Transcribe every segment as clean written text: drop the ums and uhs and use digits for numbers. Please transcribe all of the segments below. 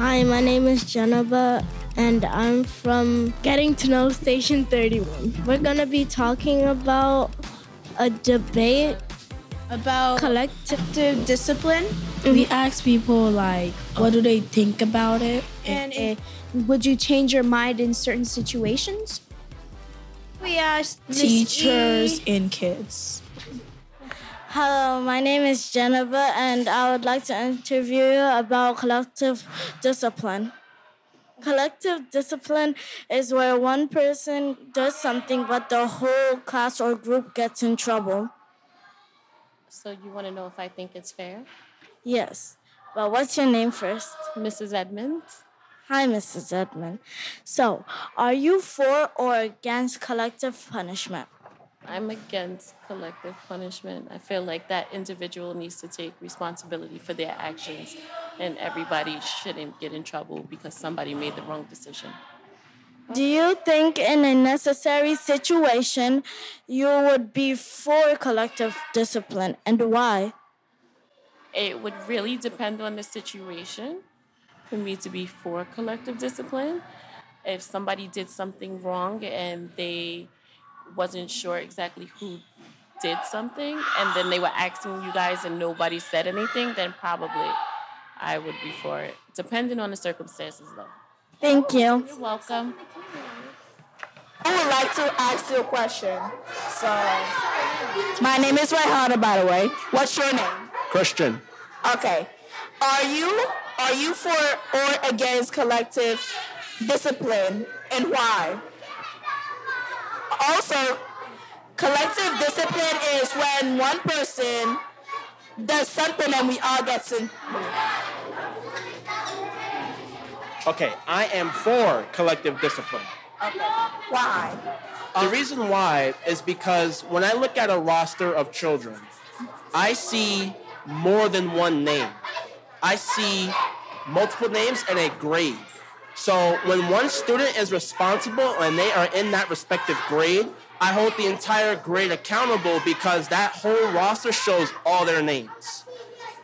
Hi, my name is Jenaba, and I'm from Getting to Know Station 31. We're going to be talking about a debate about collective discipline. We ask people, what do they think about it? And would you change your mind in certain situations? We asked teachers and kids. Hello, my name is Jennifer, and I would like to interview you about collective discipline. Collective discipline is where one person does something, but the whole class or group gets in trouble. So you want to know if I think it's fair? Yes, but what's your name first? Mrs. Edmonds. Hi, Mrs. Edmond. So, are you for or against collective punishment? I'm against collective punishment. I feel like that individual needs to take responsibility for their actions, and everybody shouldn't get in trouble because somebody made the wrong decision. Do you think in a necessary situation you would be for collective discipline, and why? It would really depend on the situation for me to be for collective discipline. If somebody did something wrong and they wasn't sure exactly who did something, and then they were asking you guys and nobody said anything, then probably I would be for it, depending on the circumstances though. Thank you. You're welcome. I would like to ask you a question. So, my name is Rayhana, by the way. What's your name? Christian. Okay. Are you for or against collective discipline, and why? Also, collective discipline is when one person does something and we all get to. Okay, I am for collective discipline. Okay. Why? The reason why is because when I look at a roster of children, I see more than one name. I see multiple names and a grade. So when one student is responsible and they are in that respective grade, I hold the entire grade accountable because that whole roster shows all their names.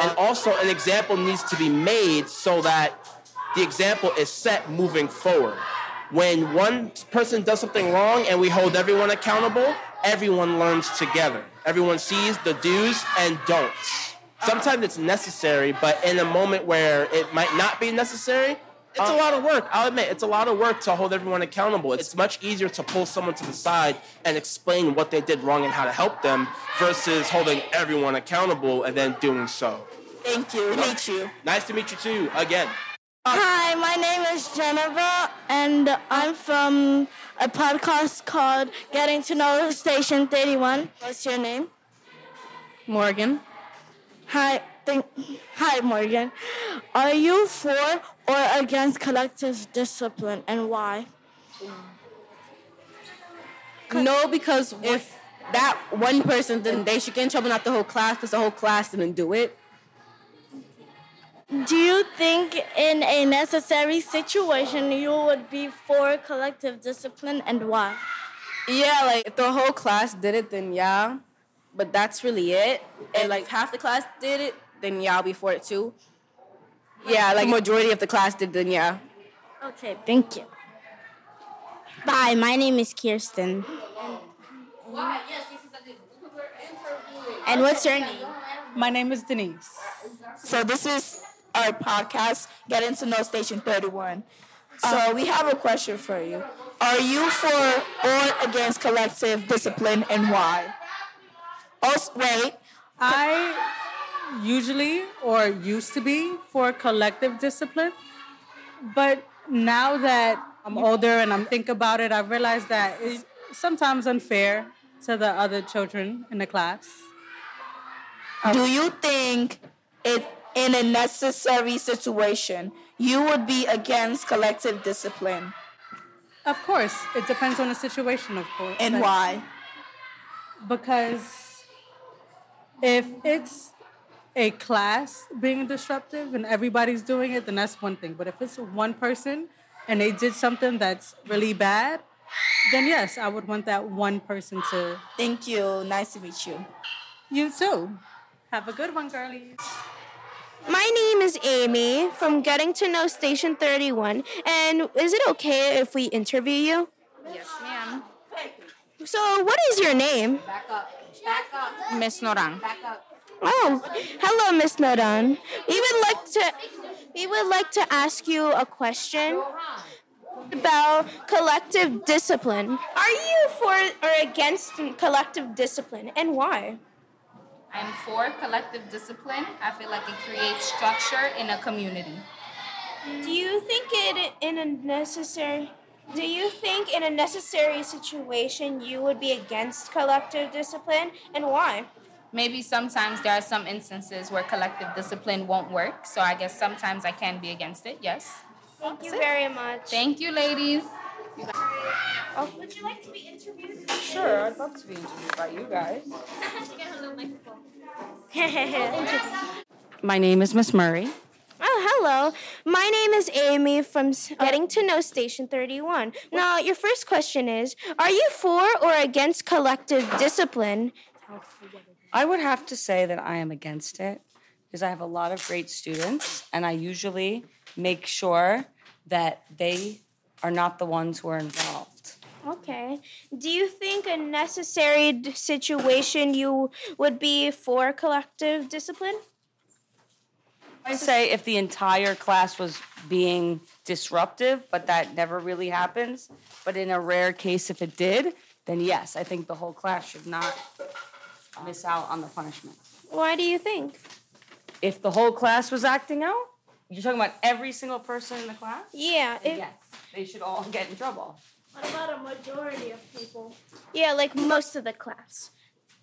And also an example needs to be made so that the example is set moving forward. When one person does something wrong and we hold everyone accountable, everyone learns together. Everyone sees the do's and don'ts. Sometimes it's necessary, but in a moment where it might not be necessary, it's a lot of work. I'll admit, it's a lot of work to hold everyone accountable. It's much easier to pull someone to the side and explain what they did wrong and how to help them versus holding everyone accountable and then doing so. Thank you. Meet you. Nice to meet you, too, again. Hi, my name is Jennifer, and I'm from a podcast called Getting to Know Station 31. What's your name? Morgan. Hi, Morgan. Are you for or against collective discipline, and why? No, because if that one person didn't, they should get in trouble, not the whole class, because the whole class didn't do it. Do you think in a necessary situation you would be for collective discipline, and why? Yeah, if the whole class did it, then yeah. But that's really it. And if half the class did it, then yeah, I'll be for it too. Yeah, the majority of the class did, then yeah. Okay, thank you. Bye, my name is Kirsten. And what's your name? My name is Denise. So this is our podcast, Getting to Know Station 31. So we have a question for you. Are you for or against collective discipline, and why? Also, I usually or used to be for collective discipline, but now that I'm older and I'm thinking about it, I realize that it's sometimes unfair to the other children in the class. Do you think in a necessary situation you would be against collective discipline? Of course. It depends on the situation, of course. And why? Because if it's a class being disruptive and everybody's doing it, then that's one thing. But if it's one person and they did something that's really bad, then yes, I would want that one person to... Thank you. Nice to meet you. You too. Have a good one, girlies. My name is Amy from Getting to Know Station 31, and is it okay if we interview you? Yes, ma'am. So, what is your name? Back up. Miss Norang. Back up. Oh, hello, Miss Norang. We would like to ask you a question about collective discipline. Are you for or against collective discipline, and why? I'm for collective discipline. I feel like it creates structure in a community. Do you think in a necessary situation you would be against collective discipline, and why? Maybe sometimes there are some instances where collective discipline won't work, so I guess sometimes I can be against it, yes. Thank you very much. Thank you, ladies. Would you like to be interviewed? Sure, I'd love to be interviewed by you guys. My name is Miss Murray. Oh, hello. My name is Amy from Getting to Know Station 31. Now, your first question is, are you for or against collective discipline? I would have to say that I am against it because I have a lot of great students, and I usually make sure that they are not the ones who are involved. Okay. Do you think a necessary situation you would be for collective discipline? I say if the entire class was being disruptive, but that never really happens. But in a rare case, if it did, then yes, I think the whole class should not miss out on the punishment. Why do you think? If the whole class was acting out? You're talking about every single person in the class? Yeah. Yes, they should all get in trouble. What about a majority of people? Yeah, like most of the class.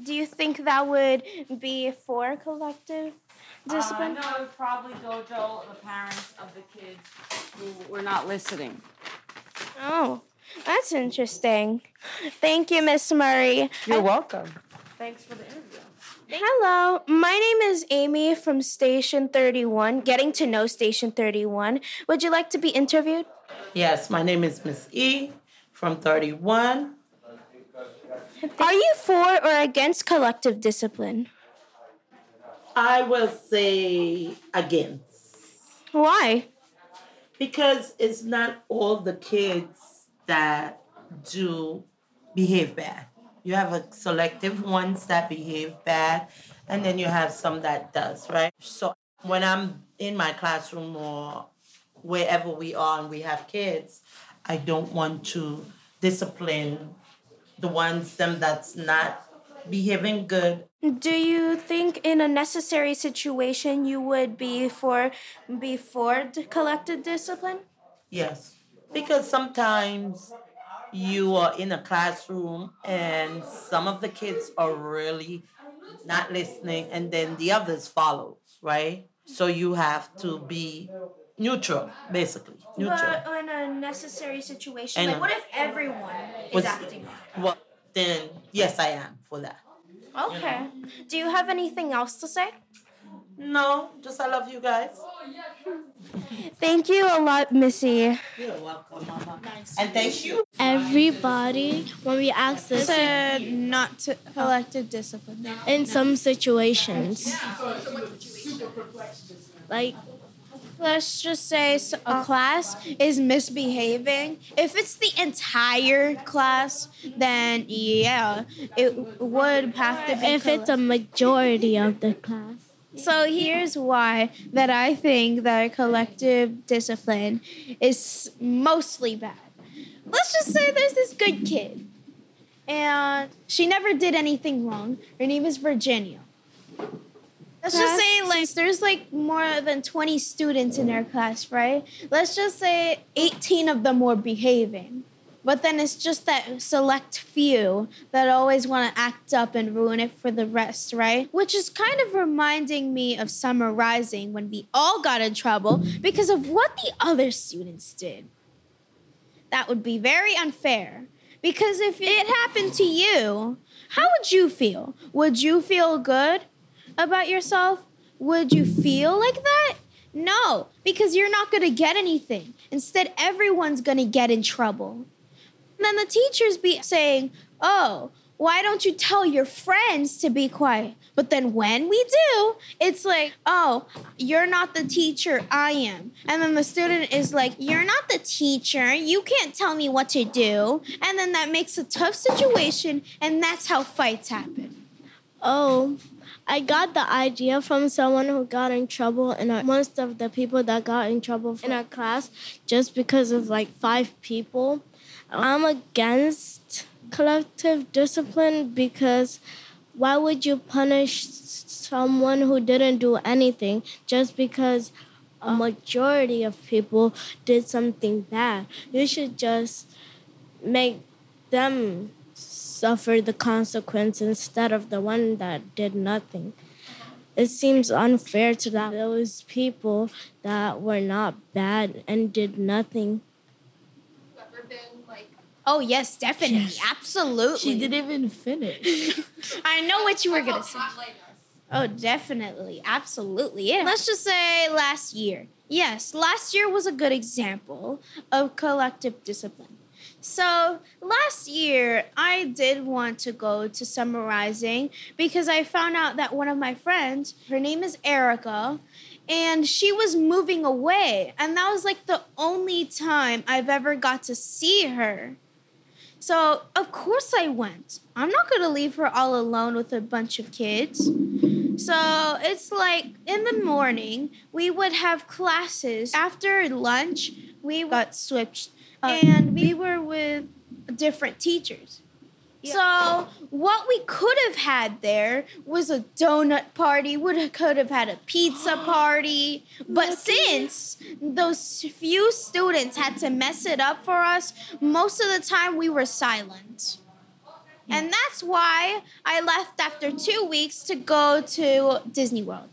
Do you think that would be for collective discipline? No, it would probably dojo the parents of the kids who were not listening. Oh, that's interesting. Thank you, Miss Murray. You're welcome. Thanks for the interview. Hello, my name is Amy from Station 31, Getting to Know Station 31. Would you like to be interviewed? Yes, my name is Miss E from 31. Are you for or against collective discipline? I will say against. Why? Because it's not all the kids that do behave bad. You have a selective ones that behave bad, and then you have some that does, right? So when I'm in my classroom or wherever we are and we have kids, I don't want to discipline the ones them that's not behaving good. Do you think in a necessary situation you would be for collective discipline? Yes, because sometimes you are in a classroom and some of the kids are really not listening, and then the others follow, right? So you have to be neutral, basically. Neutral. But in a necessary situation, like what if everyone is acting? Well, then yes, I am for that. Okay. You know? Do you have anything else to say? No, just I love you guys. Thank you a lot, Missy. You're welcome, Mama. Nice. And thank you. Everybody, when we asked this, said not to collective discipline in some situations. Like, let's just say a class is misbehaving. If it's the entire class, then yeah, it would have to be. If it's a majority of the class. So here's why that I think that collective discipline is mostly bad. Let's just say there's this good kid, and she never did anything wrong. Her name is Virginia. Let's just say, like, there's like more than 20 students in her class, right? Let's just say 18 of them were behaving. But then it's just that select few that always want to act up and ruin it for the rest, right? Which is kind of reminding me of Summer Rising, when we all got in trouble because of what the other students did. That would be very unfair. Because if it happened to you, how would you feel? Would you feel good about yourself? Would you feel like that? No, because you're not going to get anything. Instead, everyone's going to get in trouble. And then the teachers be saying, oh, why don't you tell your friends to be quiet? But then when we do, it's like, oh, you're not the teacher, I am. And then the student is like, you're not the teacher, you can't tell me what to do. And then that makes a tough situation, and that's how fights happen. Oh, I got the idea from someone who got in trouble, and most of the people that got in trouble in our class just because of like 5 people. I'm against collective discipline because why would you punish someone who didn't do anything just because a majority of people did something bad? You should just make them suffer the consequence instead of the one that did nothing. It seems unfair to those people that were not bad and did nothing. Oh, yes, definitely. Yes. Absolutely. She didn't even finish. I know what you were going to say. Oh, definitely. Absolutely. Yeah. Let's just say last year. Yes, last year was a good example of collective discipline. So last year, I did want to go to Summer Rising because I found out that one of my friends, her name is Erica, and she was moving away. And that was like the only time I've ever got to see her. So, of course I went. I'm not going to leave her all alone with a bunch of kids. So, it's like in the morning, we would have classes. After lunch, we got switched. And we were with different teachers. Yeah. So, what we could have had there was a donut party, could have had a pizza party. But since those few students had to mess it up for us, most of the time we were silent. Yeah. And that's why I left after 2 weeks to go to Disney World.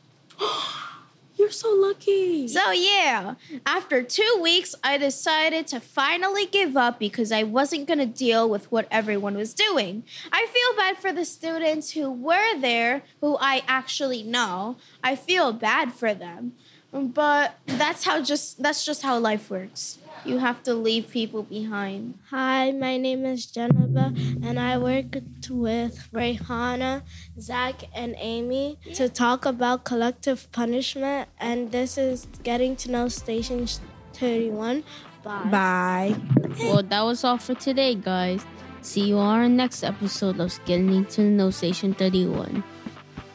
You're so lucky. So, yeah, after 2 weeks, I decided to finally give up because I wasn't going to deal with what everyone was doing. I feel bad for the students who were there, who I actually know. I feel bad for them. But that's just how life works. You have to leave people behind. Hi, my name is Geneva, and I worked with Rayhana, Zach, and Amy to talk about collective punishment. And this is Getting to Know Station 31. Bye. Well, that was all for today, guys. See you on our next episode of Getting to Know Station 31.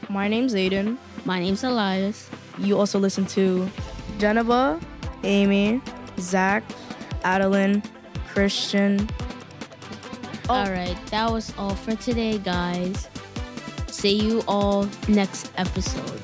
My name's Aiden. My name's Elias. You also listen to Geneva, Amy, Zach, Adeline, Christian. All right, that was all for today, guys. See you all next episode.